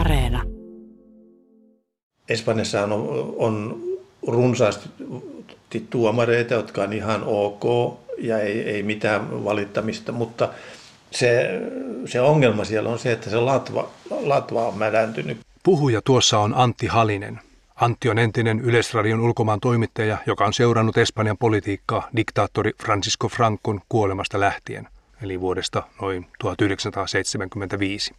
Areena. Espanjassa on runsaasti tuomareita, jotka on ihan ok ja ei mitään valittamista, mutta se ongelma siellä on se, että se latva on mädäntynyt. Puhuja tuossa on Antti Halinen. Antti on entinen Yleisradion ulkomaan toimittaja, joka on seurannut Espanjan politiikkaa diktaattori Francisco Francon kuolemasta lähtien, eli vuodesta noin 1975.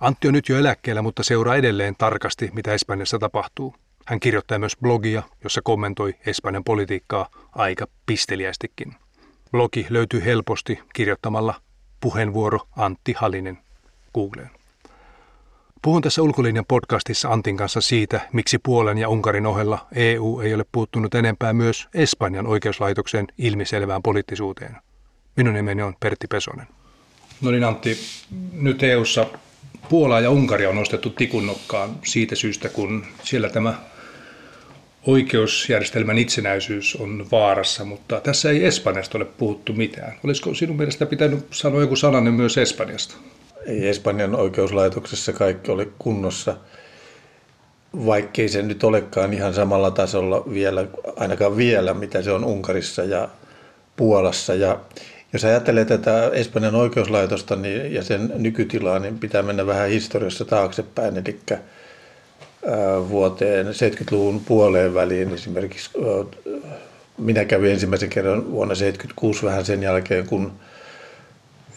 Antti on nyt jo eläkkeellä, mutta seuraa edelleen tarkasti, mitä Espanjassa tapahtuu. Hän kirjoittaa myös blogia, jossa kommentoi Espanjan politiikkaa aika pisteliästikin. Blogi löytyy helposti kirjoittamalla puheenvuoro Antti Halinen Googleen. Puhun tässä Ulkolinjan podcastissa Antin kanssa siitä, miksi Puolan ja Unkarin ohella EU ei ole puuttunut enempää myös Espanjan oikeuslaitoksen ilmiselvään poliittisuuteen. Minun nimeni on Pertti Pesonen. No niin Antti, nyt EU:ssa Puola ja Unkari on nostettu tikunnokkaan siitä syystä, kun siellä tämä oikeusjärjestelmän itsenäisyys on vaarassa, mutta tässä ei Espanjasta ole puhuttu mitään. Olisiko sinun mielestä pitänyt sanoa joku sananen myös Espanjasta? Ei Espanjan oikeuslaitoksessa kaikki ole kunnossa, vaikkei se nyt olekaan ihan samalla tasolla vielä, ainakaan vielä, mitä se on Unkarissa ja Puolassa. Ja jos ajattelee tätä Espanjan oikeuslaitosta ja sen nykytilaa, niin pitää mennä vähän historiassa taaksepäin, eli vuoteen 70-luvun puoleen väliin esimerkiksi. Minä kävin ensimmäisen kerran vuonna 1976 vähän sen jälkeen, kun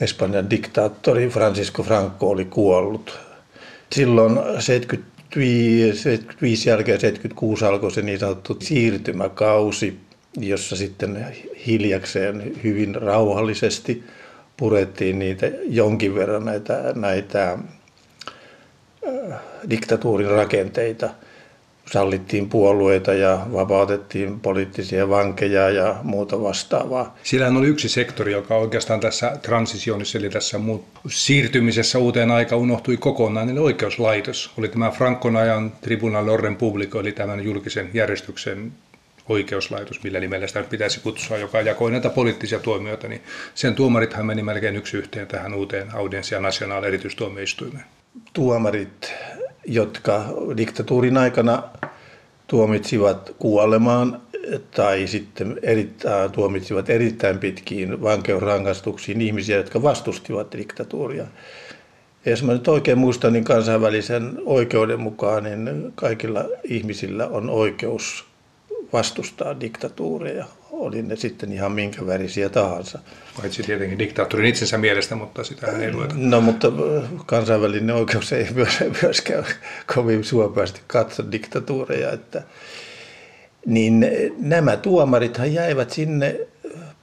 Espanjan diktaattori Francisco Franco oli kuollut. Silloin 75 jälkeen 76 alkoi se niin sanottu siirtymäkausi, jossa sitten hiljakseen hyvin rauhallisesti purettiin niitä jonkin verran näitä diktatuurin rakenteita. Sallittiin puolueita ja vapautettiin poliittisia vankeja ja muuta vastaavaa. Siellähän oli yksi sektori, joka oikeastaan tässä transitionissa, eli tässä siirtymisessä uuteen aikaan unohtui kokonaan, eli oikeuslaitos. Oli tämä Francon ajan Tribunal Republico, eli tämän julkisen järjestyksen oikeuslaitos, millä nimellä sitä pitäisi kutsua, joka jakoi näitä poliittisia tuomioita, niin sen tuomarithan meni melkein yksi yhteen tähän uuteen Audiencia Nacional erityistuomioistuimeen. Tuomarit, jotka diktatuurin aikana tuomitsivat kuolemaan tai sitten tuomitsivat erittäin pitkiin vankeusrangaistuksiin ihmisiä, jotka vastustivat diktatuuria. Ja jos mä nyt oikein muistan, niin kansainvälisen oikeuden mukaan niin kaikilla ihmisillä on oikeus vastustaa diktatuureja, oli ne sitten ihan minkä värisiä tahansa. Paitsi tietenkin diktaattorin itsensä mielestä, mutta sitähän ei lueta. No mutta kansainvälinen oikeus ei myöskään kovin suopeasti katso diktatuureja. Niin nämä tuomarithan jäivät sinne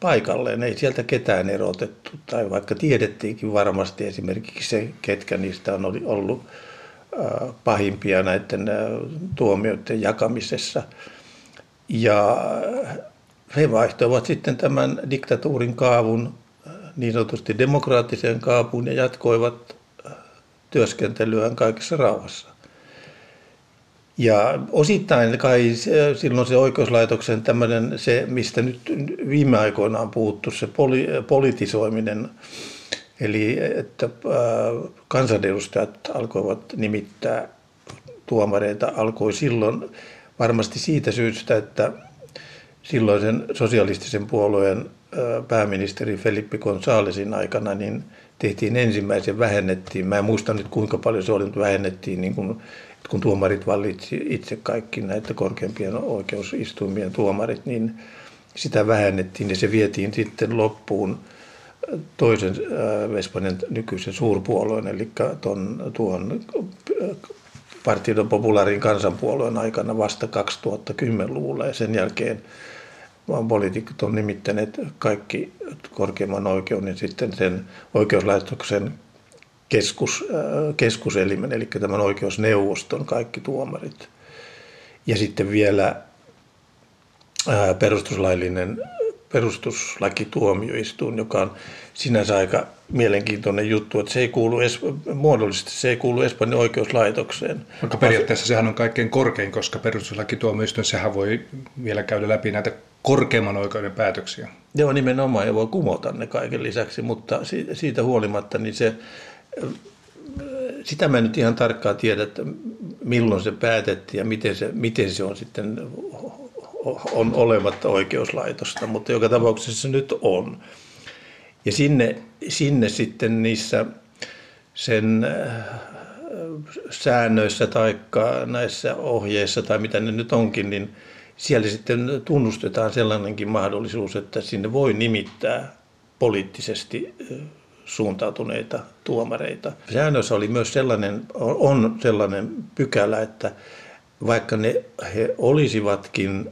paikalleen, ei sieltä ketään erotettu. Tai vaikka tiedettiinkin varmasti esimerkiksi se, ketkä niistä on ollut pahimpia näiden tuomioiden jakamisessa. Ja he vaihtoivat sitten tämän diktatuurin kaavun niin sanotusti demokraattiseen kaapuun ja jatkoivat työskentelyään kaikessa rauhassa. Ja osittain kai silloin se oikeuslaitoksen tämmöinen, se mistä nyt viime aikoina on puhuttu, se politisoiminen, eli että kansanedustajat alkoivat nimittää tuomareita, alkoi silloin varmasti siitä syystä, että silloisen sosialistisen puolueen pääministeri Felipe Gonzálezin aikana niin tehtiin ensimmäisen, vähennettiin, mä en muista nyt kuinka paljon se oli, mutta vähennettiin, niin kun tuomarit valitsi itse kaikki näitä korkeimpien oikeusistuimien tuomarit, niin sitä vähennettiin ja se vietiin sitten loppuun toisen Espanjan nykyisen suurpuolueen, eli tuon Partido Popularin kansanpuolueen aikana vasta 2010-luvulla, ja sen jälkeen poliitikot on nimittäneet kaikki korkeimman oikeuden sitten sen oikeuslaitoksen keskuselimen, eli tämän oikeusneuvoston kaikki tuomarit. Ja sitten vielä perustuslakituomioistuin, joka on sinänsä aika mielenkiintoinen juttu, että se ei kuulu muodollisesti se ei kuulu Espanjan oikeuslaitokseen. Vaikka periaatteessa sehän on kaikkein korkein, koska perustuslakituomioistuin sehän voi vielä käydä läpi näitä korkeimman oikeuden päätöksiä. Joo, nimenomaan, ja voi kumota ne kaiken lisäksi, mutta siitä huolimatta niin Sitä mä en nyt ihan tarkkaan tiedä, että milloin se päätettiin ja miten se on sitten on olematta oikeuslaitosta, mutta joka tapauksessa se nyt on. Ja sinne sitten niissä sen säännöissä tai näissä ohjeissa tai mitä ne nyt onkin, niin siellä sitten tunnustetaan sellainenkin mahdollisuus, että sinne voi nimittää poliittisesti suuntautuneita tuomareita. Säännössä oli myös sellainen pykälä, että vaikka he olisivatkin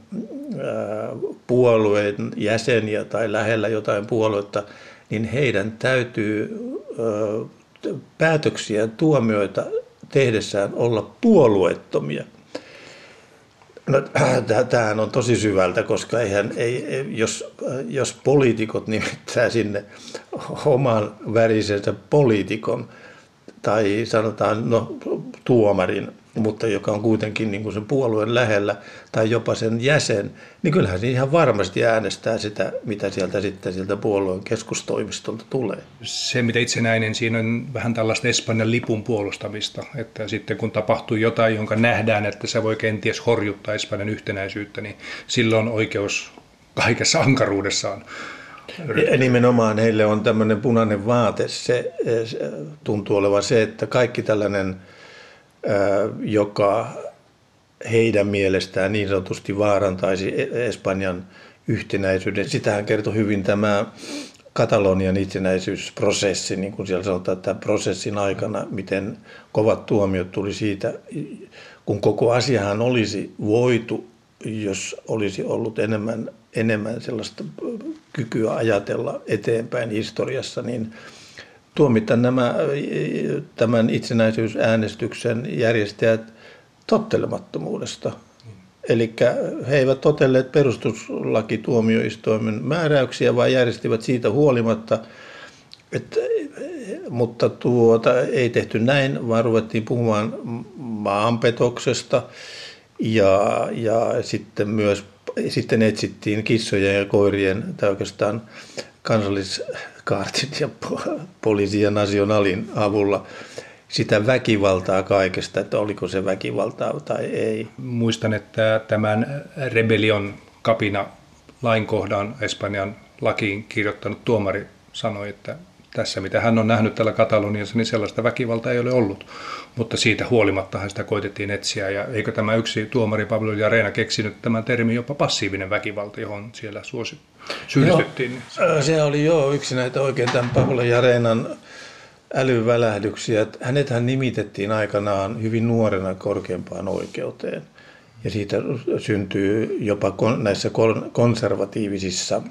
puolueen jäseniä tai lähellä jotain puoluetta, niin heidän täytyy päätöksiä ja tuomioita tehdessään olla puolueettomia. No, tämähän on tosi syvältä, koska jos poliitikot nimittää sinne oman värisensä poliitikon tai sanotaan tuomarin, mutta joka on kuitenkin niin kuin sen puolueen lähellä tai jopa sen jäsen, niin kyllähän se ihan varmasti äänestää sitä, mitä sieltä puolueen keskustoimistolta tulee. Se, mitä itse näin, siinä on vähän tällaista Espanjan lipun puolustamista, että sitten kun tapahtuu jotain, jonka nähdään, että se voi kenties horjuttaa Espanjan yhtenäisyyttä, niin silloin on oikeus kaikessa ankaruudessaan. Nimenomaan heille on tämmöinen punainen vaate, se tuntuu olevan se, että kaikki tällainen, joka heidän mielestään niin sanotusti vaarantaisi Espanjan yhtenäisyyden. Sitähän kertoi hyvin tämä Katalonian itsenäisyysprosessi, niin kuin siellä sanotaan, että prosessin aikana, miten kovat tuomiot tuli siitä, kun koko asiahan olisi voitu, jos olisi ollut enemmän sellaista kykyä ajatella eteenpäin historiassa, niin tuomita tämän itsenäisyysäänestyksen järjestäjät tottelemattomuudesta. Eli he eivät totelleet perustuslakituomioistuimen määräyksiä, vaan järjestivät siitä huolimatta, mutta ei tehty näin, vaan ruvettiin puhumaan maanpetoksesta ja sitten etsittiin kissojen ja koirien tai oikeastaan kansalliskaartit ja poliisia nationalin avulla sitä väkivaltaa kaikesta, että oliko se väkivaltaa tai ei. Muistan, että tämän rebellion kapina lainkohdan Espanjan lakiin kirjoittanut tuomari sanoi, että tässä mitä hän on nähnyt täällä Kataloniassa, niin sellaista väkivaltaa ei ole ollut. Mutta siitä huolimattahan sitä koitettiin etsiä. Ja eikö tämä yksi tuomari Pablo Llarena keksinyt tämän termin jopa passiivinen väkivalta, johon siellä syyllistyttiin? Joo, se oli yksi näitä oikein tämän Pablo Llarenan älyvälähdyksiä. Hänethän nimitettiin aikanaan hyvin nuorena korkeimpaan oikeuteen. Ja siitä syntyy jopa näissä konservatiivisissa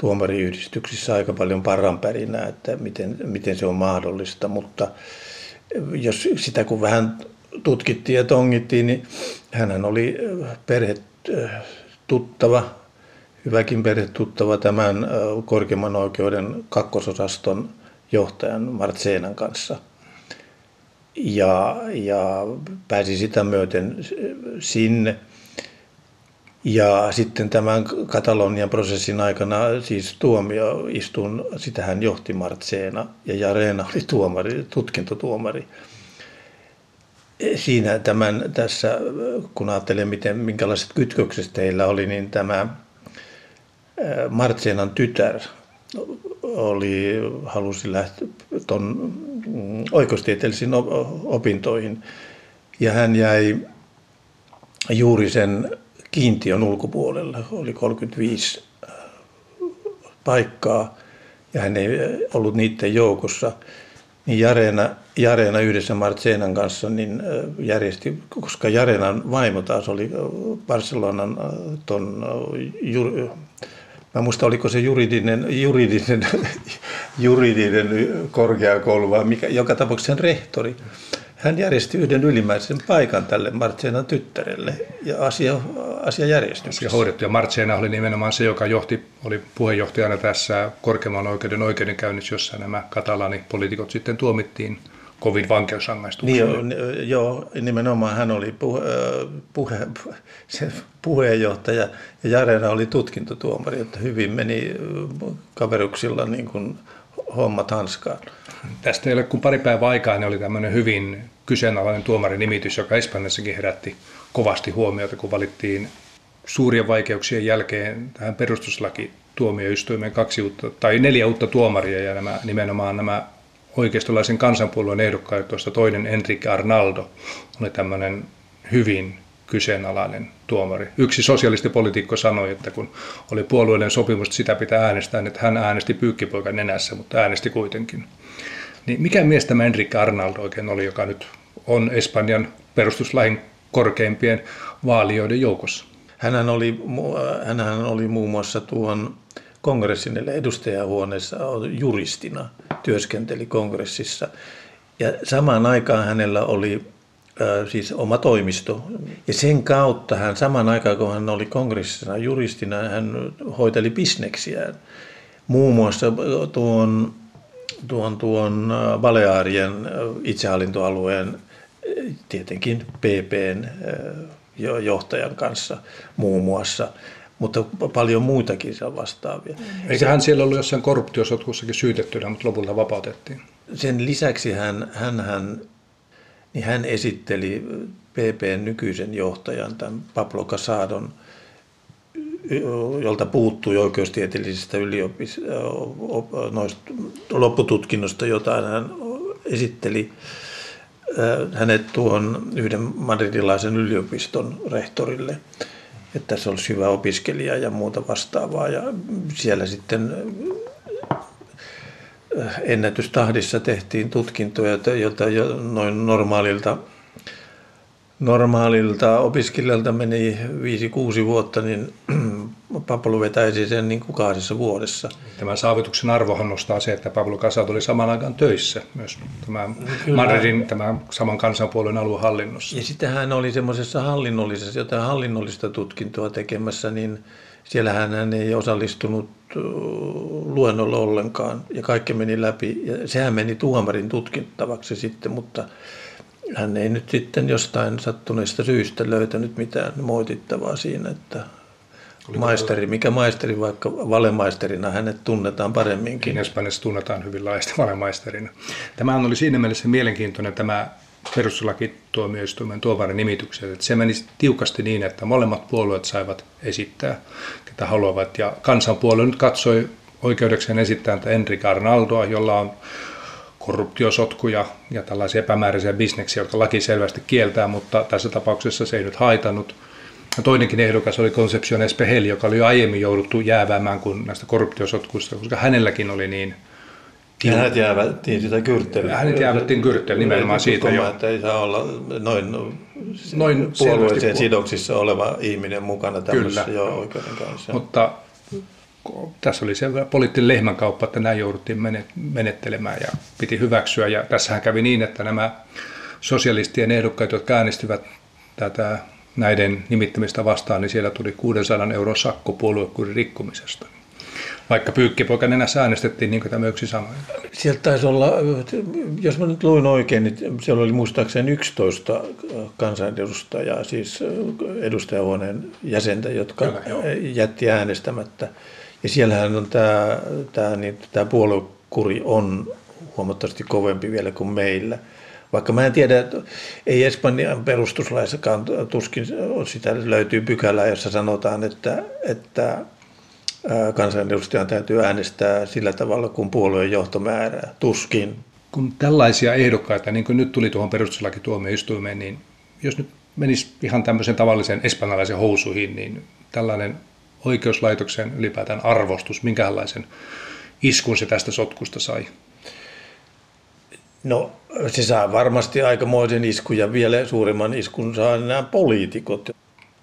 tuomariyhdistyksissä aika paljon paranpärinää, että miten se on mahdollista, mutta jos sitä kun vähän tutkittiin ja tongittiin, niin hänhän oli perhetuttava, hyväkin perhetuttava tämän korkeimman oikeuden kakkososaston johtajan Marchenan kanssa. Ja pääsi sitä myöten sinne. Ja sitten tämän Katalonian prosessin aikana, siis tuomioistuin, sitähän johti Marchena ja Llarena oli tuomari, tutkintotuomari. Siinä tässä, kun ajattelen, minkälaiset kytkökset heillä oli, niin tämä Marchenan tytär halusi lähteä tuon oikeustieteellisiin opintoihin ja hän jäi juuri sen kiintiön ulkopuolella, oli 35 paikkaa ja hän ei ollut niiden joukossa, niin Llarena yhdessä Marchenan kanssa niin järjesti, koska Llarenan vaimo taas oli Barcelonan mä muista oliko se juridinen korkeakoulu vai mikä, joka tapauksessa rehtori. Hän järjesti yhden ylimmäisen paikan tälle Marchenan tyttärelle ja asia järjestyksessä. Asia hoidettu. Ja Marchena oli nimenomaan se, joka oli puheenjohtajana tässä korkeimman oikeuden oikeudenkäynnissä, jossa nämä katalaanipoliitikot sitten tuomittiin kovin vankeusrangaistuksella. Niin, joo, nimenomaan hän oli puheenjohtaja ja Llarena oli tutkintotuomari, että hyvin meni kaveruksilla niin kuin hommat hanskaan. Tästä ei ole kuin pari päivää aikaa, niin oli tämmöinen hyvin kyseenalainen tuomarinimitys, joka Espanjassakin herätti kovasti huomiota, kun valittiin suurien vaikeuksien jälkeen tähän perustuslakituomioistuimeen 2 uutta tai 4 uutta tuomaria, ja nimenomaan nämä oikeistolaisen kansanpuolueen ehdokkaat, tuosta toinen Enrique Arnaldo oli tämmöinen hyvin kyseenalainen tuomari. Yksi sosialistipolitiikko sanoi, että kun oli puolueiden sopimus, että sitä pitää äänestää, että hän äänesti pyykkipoikan nenässä, mutta äänesti kuitenkin. Niin mikä mies tämä Enrique Arnaldo oikein oli, joka nyt on Espanjan perustuslain korkeimpien vaalijoiden joukossa? Hänhän oli muun muassa tuon kongressin eli edustajahuoneessa juristina, työskenteli kongressissa, ja samaan aikaan hänellä oli siis oma toimisto. Ja sen kautta hän samaan aikaan, kun hän oli kongressissa juristina, hän hoiteli bisneksiään. Muun muassa tuon Balearien itsehallintoalueen, tietenkin PP:n johtajan kanssa muun muassa, mutta paljon muitakin vastaavia. Eikä hän siellä ollut jossain korruptiosotkussakin syytettynä, mutta lopulta vapautettiin. Sen lisäksi hän esitteli PP:n nykyisen johtajan, tämän Pablo Casadon, jolta puuttui oikeustieteellisestä loppututkinnosta, jota hän esitteli hänet tuohon yhden madridilaisen yliopiston rehtorille, että se olisi hyvä opiskelija ja muuta vastaavaa, ja siellä sitten ennätystahdissa tehtiin tutkintoja, joita noin normaalilta opiskelijalta meni 5-6 vuotta, niin Pablo vetäisi sen niin kuin 2 vuodessa. Tämän saavutuksen arvohan nostaa se, että Pablo Casado oli samaan aikaan töissä myös Madridin tämän saman kansanpuolueen aluehallinnossa. Ja sitten hän oli semmoisessa hallinnollisessa, jotain hallinnollista tutkintoa tekemässä, niin siellähän hän ei osallistunut luennolla ollenkaan ja kaikki meni läpi. Ja sehän meni tuomarin tutkittavaksi sitten, mutta hän ei nyt sitten jostain sattuneesta syystä löytänyt mitään moitittavaa siinä, että maisteri, vaikka valemaisterina hänet tunnetaan paremminkin. Espanjassa tunnetaan hyvin laajasti valemaisterina. Tämä oli siinä mielessä mielenkiintoinen tämä perustuslakituomioistuimen tuomarin nimitykset, että se meni tiukasti niin, että molemmat puolueet saivat esittää, ketä haluavat, ja kansanpuolue nyt katsoi oikeudekseen esittää Enrique Arnaldoa, jolla on korruptiosotkuja ja tällaisia epämääräisiä bisneksiä, jotka laki selvästi kieltää, mutta tässä tapauksessa se ei nyt haitannut. Ja toinenkin ehdokas oli Concepción Espejel, joka oli jo aiemmin jouduttu jääväämään kuin näistä korruptiosotkuista, koska hänelläkin oli niin... Hänet jäävättiin sitä kyrttelyä. Hänet jäävättiin kyrttelyä nimenomaan siitä jo. Että ei saa olla noin puolueeseen sidoksissa oleva ihminen mukana tämmöisessä jo oikeuden kanssa. Mutta tässä oli se poliittinen lehmänkauppa, että nämä jouduttiin menettelemään ja piti hyväksyä. Ja tässähän kävi niin, että nämä sosialistien ehdokkaat, jotka äänestivät tätä näiden nimittämistä vastaan, niin siellä tuli 600 € sakko puoluekurin rikkomisesta. Vaikka pyykkipoika nenässä äänestettiin, niin kuin tämä yksi sanoi. Sieltä taisi olla, jos mä nyt luin oikein, niin siellä oli muistaakseni 11 kansanedustajaa, siis edustajahuoneen jäsentä, jotka jätti äänestämättä. Ja siellähän on tämä puoluekuri on huomattavasti kovempi vielä kuin meillä. Vaikka mä en tiedä, ei Espanjan perustuslaissakaan tuskin sitä löytyy pykälää, jossa sanotaan, että kansanedustajan täytyy äänestää sillä tavalla, kun puolueen johto määrää. Tuskin. Kun tällaisia ehdokkaita, niin kuin nyt tuli tuohon perustuslakituomioistuimeen, niin jos nyt menisi ihan tämmöisen tavallisen espanjalaisen housuihin, niin tällainen oikeuslaitoksen ylipäätään arvostus, minkälaisen iskun se tästä sotkusta sai? No se saa varmasti aikamoisen iskun, ja vielä suuremman iskun saa nämä poliitikot.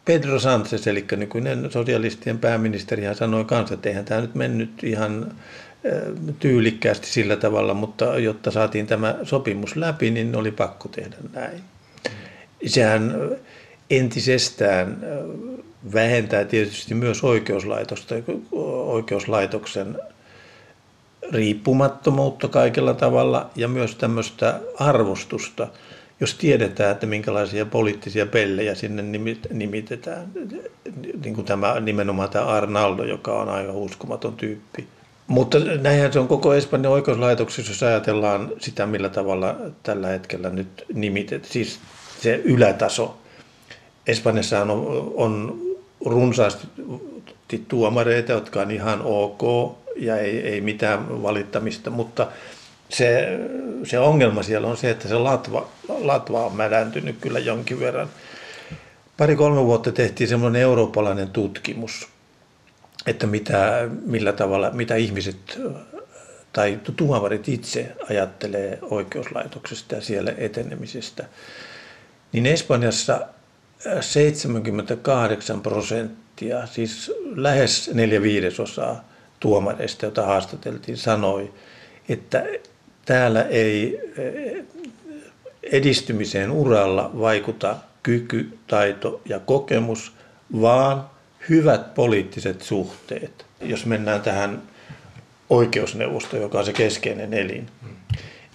Pedro Sánchez, eli nykyinen sosialistien pääministeri, hän sanoi kanssa, että eihän tämä nyt mennyt ihan tyylikkäästi sillä tavalla, mutta jotta saatiin tämä sopimus läpi, niin oli pakko tehdä näin. Sehän entisestään vähentää tietysti myös oikeuslaitoksen riippumattomuutta kaikella tavalla ja myös tämmöistä arvostusta, jos tiedetään, että minkälaisia poliittisia pellejä sinne nimitetään. Niin kuin tämä, nimenomaan tämä Arnaldo, joka on aika uskomaton tyyppi. Mutta näinhän se on koko Espanjan oikeuslaitoksessa, jos ajatellaan sitä, millä tavalla tällä hetkellä nyt nimitetään, siis se ylätaso. Espanjassahan on runsaasti tuomareita, jotka on ihan ok ja ei mitään valittamista, mutta se ongelma siellä on se, että se latva on mädäntynyt kyllä jonkin verran. 2-3 vuotta tehtiin semmoinen eurooppalainen tutkimus, että millä tavalla ihmiset tai tuomarit itse ajattelee oikeuslaitoksesta ja siellä etenemisestä. Niin Espanjassa 78%, siis lähes 4/5 tuomareista, joita haastateltiin, sanoi, että täällä ei edistymiseen uralla vaikuta kyky, taito ja kokemus, vaan hyvät poliittiset suhteet. Jos mennään tähän oikeusneuvostoon, joka on se keskeinen elin.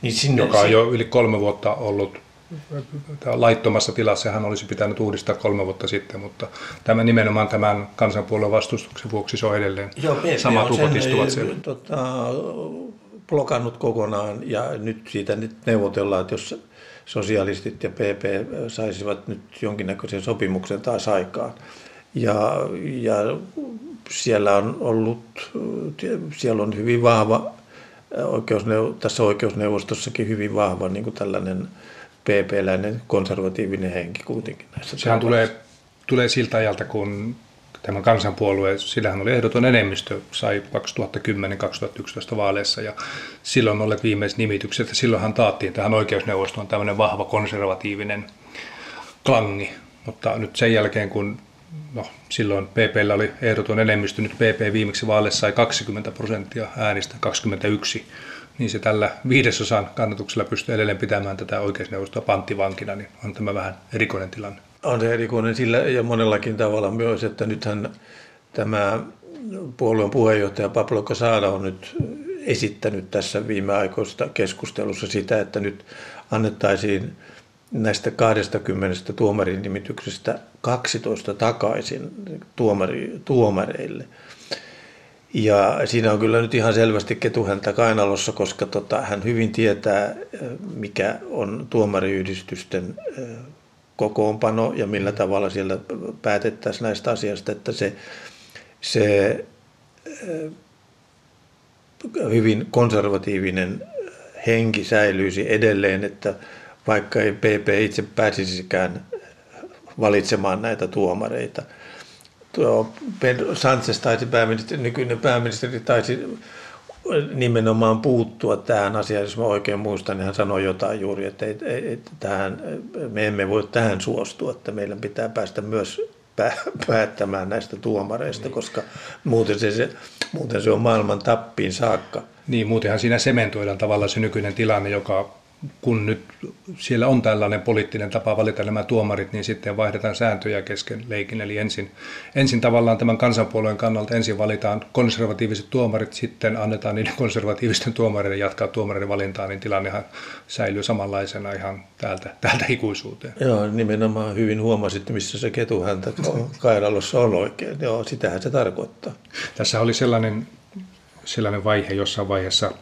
Niin sinne, joka on jo yli 3 vuotta ollut laittomassa tilassa, hän olisi pitänyt uudistaa 3 vuotta sitten, mutta tämä nimenomaan tämän kansanpuolueen vastustuksen vuoksi se on edelleen. Joo, samat ukot istuvat siellä. Blokannut kokonaan, ja nyt siitä neuvotellaan, että jos sosialistit ja PP saisivat nyt jonkinnäköisen sopimuksen taas aikaan. Ja siellä on hyvin vahva, tässä oikeusneuvostossakin hyvin vahva niin kuin tällainen PP-läinen konservatiivinen henki kuitenkin näissä. Sehän tulee siltä ajalta, kun tämän kansanpuolueen, sillähän oli ehdoton enemmistö, sai 2010-2011 vaaleissa, ja silloin olleet viimeiset nimitykset, ja silloinhan taattiin tähän oikeusneuvostoon tämmöinen vahva konservatiivinen klangi, mutta nyt sen jälkeen, kun silloin PP:llä oli ehdoton enemmistö, nyt PP viimeksi vaaleissa sai 20% äänistä, 21%, niin se tällä 5/10 kannatuksella pystyy edelleen pitämään tätä oikeusneuvostoa panttivankina, niin on tämä vähän erikoinen tilanne. On se erikoinen sillä ja monellakin tavalla myös, että nythän tämä puolueen puheenjohtaja Pablo Casado on nyt esittänyt tässä viimeaikoista keskustelussa sitä, että nyt annettaisiin näistä 20 tuomarin nimityksestä 12 takaisin tuomareille. Ja siinä on kyllä nyt ihan selvästi ketuhäntä kainalossa, koska hän hyvin tietää, mikä on tuomariyhdistysten kokoonpano ja millä tavalla siellä päätettäisiin näistä asioista, että se hyvin konservatiivinen henki säilyisi edelleen, että vaikka ei PP itse pääsisikään valitsemaan näitä tuomareita. Sánchez taisi nykyinen pääministeri taisi nimenomaan puuttua tähän asiaan, jos mä oikein muistan, niin hän sanoi jotain juuri, että me emme voi tähän suostua, että meillä pitää päästä myös päättämään näistä tuomareista, koska muuten se on maailman tappiin saakka. Niin, muutenhan siinä sementoidaan tavallaan se nykyinen tilanne, joka kun nyt siellä on tällainen poliittinen tapa valita nämä tuomarit, niin sitten vaihdetaan sääntöjä kesken leikin. Eli ensin tavallaan tämän kansanpuolueen kannalta ensin valitaan konservatiiviset tuomarit, sitten annetaan niiden konservatiivisten tuomareiden jatkaa tuomareiden valintaa, niin tilannehan säilyy samanlaisena ihan täältä ikuisuuteen. Joo, nimenomaan hyvin huomasit, missä se ketuhäntä kairalossa on oikein. Joo, sitähän se tarkoittaa. Tässä oli sellainen vaihe jossain vaiheessa,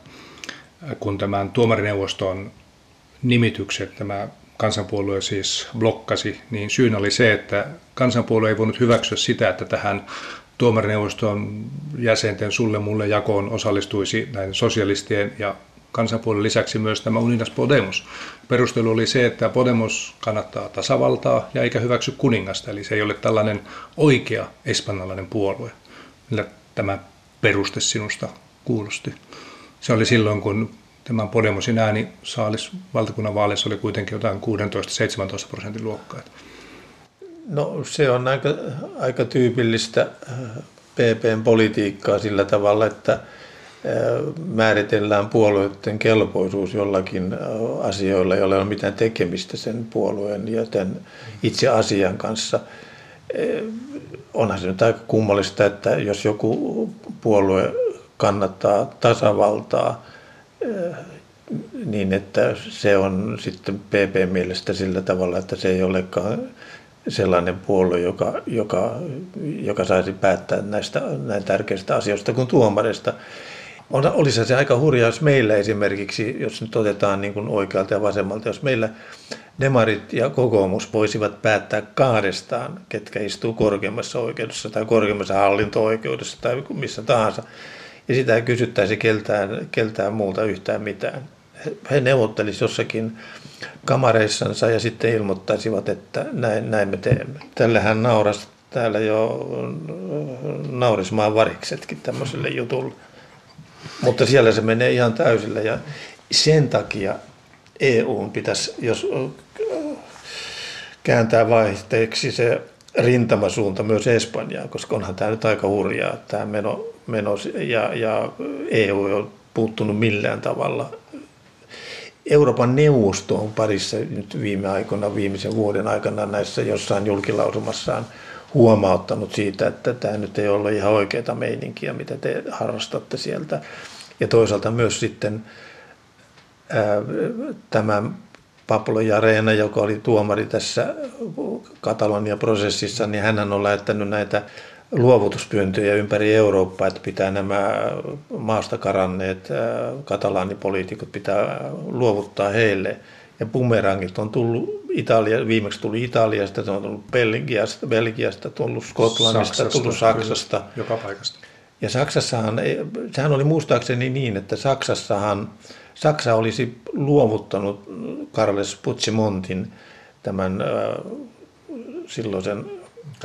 kun tämän tuomarineuvoston nimitykset tämä kansanpuolue siis blokkasi, niin syynä oli se, että kansanpuolue ei voinut hyväksyä sitä, että tähän tuomarineuvoston jäsenten sulle mulle jakoon osallistuisi näiden sosialistien ja kansanpuolueen lisäksi myös tämä Unidas Podemos. Perustelu oli se, että Podemos kannattaa tasavaltaa ja eikä hyväksy kuningasta, eli se ei ole tällainen oikea espanjalainen puolue. Millä tämä peruste sinusta kuulosti? Se oli silloin, kun tämän Podemosin ääni saalis valtakunnan vaaleissa oli kuitenkin jotain 16–17% luokkaa. No se on aika tyypillistä PP:n politiikkaa sillä tavalla, että määritellään puolueiden kelpoisuus jollakin asioilla, joilla ei ole mitään tekemistä sen puolueen ja tämän itse asian kanssa. Onhan se nyt aika kummallista, että jos joku puolue kannattaa tasavaltaa, niin että se on sitten PP-mielestä sillä tavalla, että se ei olekaan sellainen puolue, joka saisi päättää näistä näin tärkeistä asioista kuin tuomarista. Oli se aika hurjaa, jos meillä esimerkiksi, jos nyt otetaan niin kuin oikealta ja vasemmalta, jos meillä demarit ja kokoomus voisivat päättää kahdestaan, ketkä istuu korkeimmassa oikeudessa tai korkeimmassa hallinto-oikeudessa tai missä tahansa, ja sitä ei kysyttäisi keltään muulta yhtään mitään. He neuvottelisivat jossakin kamareissansa ja sitten ilmoittaisivat, että näin me teemme. Tällähän nauras täällä jo naurismaan variksetkin tämmöiselle jutulle. Mutta siellä se menee ihan täysillä ja sen takia EU:n pitäisi, jos kääntää vaihteeksi se rintamasuunta myös Espanjaan, koska onhan tämä nyt aika hurjaa, tämä meno ja EU ei ole puuttunut millään tavalla. Euroopan neuvosto on parissa nyt viimeisen vuoden aikana näissä jossain julkilausumassaan huomauttanut siitä, että tämä nyt ei ole ihan oikeaa meininkiä, mitä te harrastatte sieltä. Ja toisaalta myös sitten tämä Pablo Llarena, joka oli tuomari tässä Katalonian prosessissa, niin hänhän on lähettänyt näitä luovutuspyyntöjä ympäri Eurooppaa, että pitää nämä maasta karanneet katalaanipoliitikot pitää luovuttaa heille. Ja bumerangit on tullut viimeksi tuli Italiasta, se on tullut Belgiasta, tullut Skotlannista, Saksasta, tullut Saksasta. Kyllä, joka paikasta. Ja Saksassahan, sehän oli muistaakseni niin, että Saksa olisi luovuttanut Carles Puigdemontin, tämän silloisen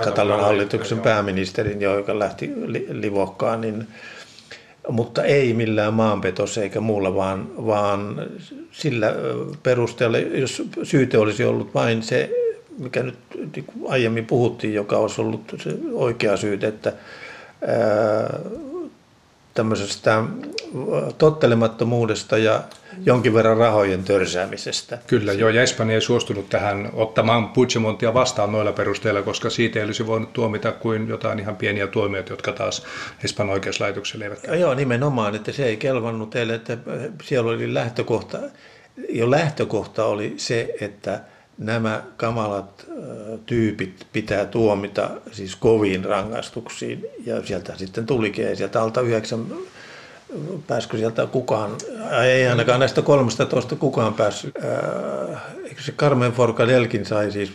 Katalonian hallituksen pääministerin, joka lähti Livohkaan, niin, mutta ei millään maanpetossa eikä muulla, vaan sillä perusteella, jos syyte olisi ollut vain se, mikä nyt aiemmin puhuttiin, joka olisi ollut se oikea syyte, että tämmöisestä tottelemattomuudesta ja jonkin verran rahojen törsäämisestä. Kyllä, joo, ja Espanja ei suostunut tähän ottamaan Puigdemontia vastaan noilla perusteilla, koska siitä ei olisi voinut tuomita kuin jotain ihan pieniä tuomioita, jotka taas Espanjan oikeuslaitokselle eivät käy. Joo, nimenomaan, että se ei kelvannut teille, että siellä oli lähtökohta. Jo lähtökohta oli se, että nämä kamalat tyypit pitää tuomita siis koviin rangaistuksiin, ja sieltä sitten tulikin, ei sieltä alta 9 pääskö sieltä kukaan, ei ainakaan näistä 13 kukaan päässyt. Eikö se Carmen Forcadellkin sai siis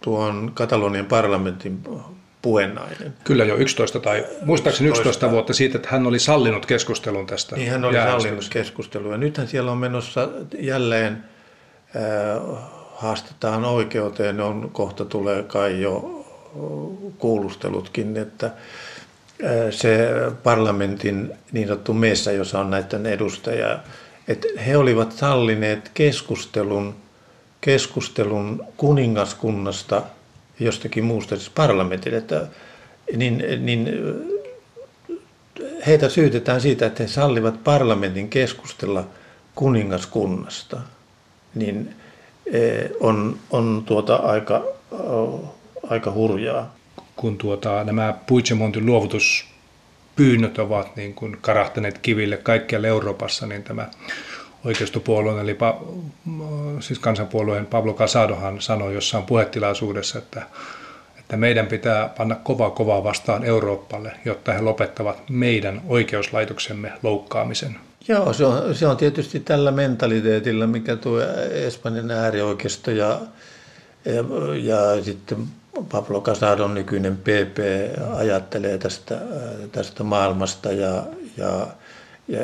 tuon Katalonian parlamentin puhenainen? Kyllä jo 11 tai muistaakseni 11 vuotta siitä, että hän oli sallinut keskustelun tästä. Niin hän oli sallinut keskustelua. Nythän siellä on menossa jälleen haastetaan oikeuteen, on kohta tulee kai jo kuulustelutkin, että se parlamentin niin sanottu messa, jossa on näiden edustajia, että he olivat sallineet keskustelun kuningaskunnasta jostakin muusta, siis parlamentille, että niin heitä syytetään siitä, että he sallivat parlamentin keskustella kuningaskunnasta. Niin on aika hurjaa. Kun nämä Puigdemontin luovutuspyynnöt ovat niin kuin karahtaneet kiville kaikkialla Euroopassa, niin tämä oikeistopuolueen, eli siis kansanpuolueen Pablo Casadohan sanoi jossain puhetilaisuudessa, että meidän pitää panna kovaa vastaan Euroopalle, jotta he lopettavat meidän oikeuslaitoksemme loukkaamisen. Joo, se on tietysti tällä mentaliteetillä, mikä tuo Espanjan äärioikeisto ja sitten Pablo Casadon nykyinen PP ajattelee tästä maailmasta ja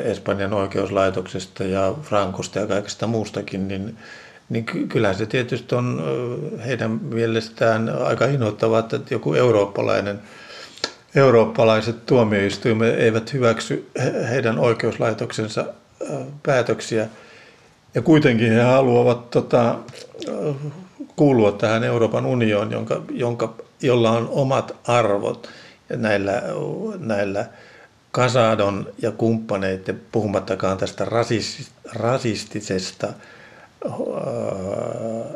Espanjan oikeuslaitoksesta ja Frankosta ja kaikesta muustakin, niin kyllähän se tietysti on heidän mielestään aika inhoittavaa, että joku eurooppalaiset tuomioistuimet eivät hyväksy heidän oikeuslaitoksensa päätöksiä. Ja kuitenkin he haluavat kuulua tähän Euroopan unioniin, jolla on omat arvot. Ja näillä Casadon ja kumppaneiden, puhumattakaan tästä rasistisesta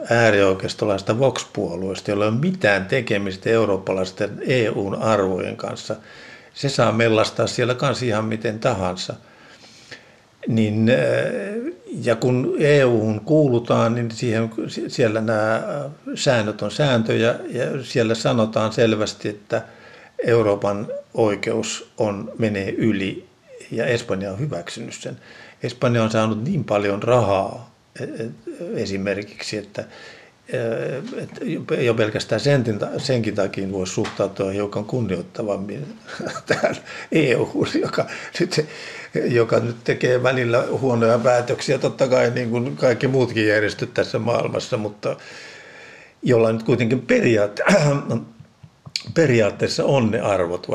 äärioikeistolaisesta Vox-puolueesta, jolla ei ole mitään tekemistä eurooppalaisten EUn arvojen kanssa. Se saa mellastaa siellä kanssa ihan miten tahansa. Niin, ja kun EU:hun kuulutaan, niin siellä nämä säännöt on sääntöjä, ja siellä sanotaan selvästi, että Euroopan oikeus menee yli ja Espanja on hyväksynyt sen. Espanja on saanut niin paljon rahaa esimerkiksi, että jo pelkästään senkin takia voisi suhtautua hiukan kunnioittavammin tähän EU, joka nyt tekee välillä huonoja päätöksiä, totta kai niin kuin kaikki muutkin järjestöt tässä maailmassa, mutta jolla nyt kuitenkin periaatteessa on ne arvot,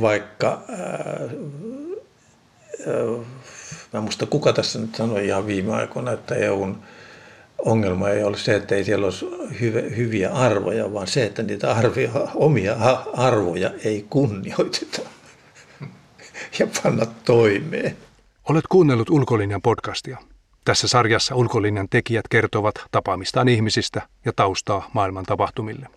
vaikka mä muista kuka tässä nyt sanoi ihan viime aikoina, että EUn ongelma ei ole se, että ei siellä olisi hyviä arvoja, vaan se, että niitä omia arvoja ei kunnioiteta ja panna toimeen. Olet kuunnellut Ulkolinjan podcastia. Tässä sarjassa Ulkolinjan tekijät kertovat tapaamistaan ihmisistä ja taustaa maailman tapahtumille.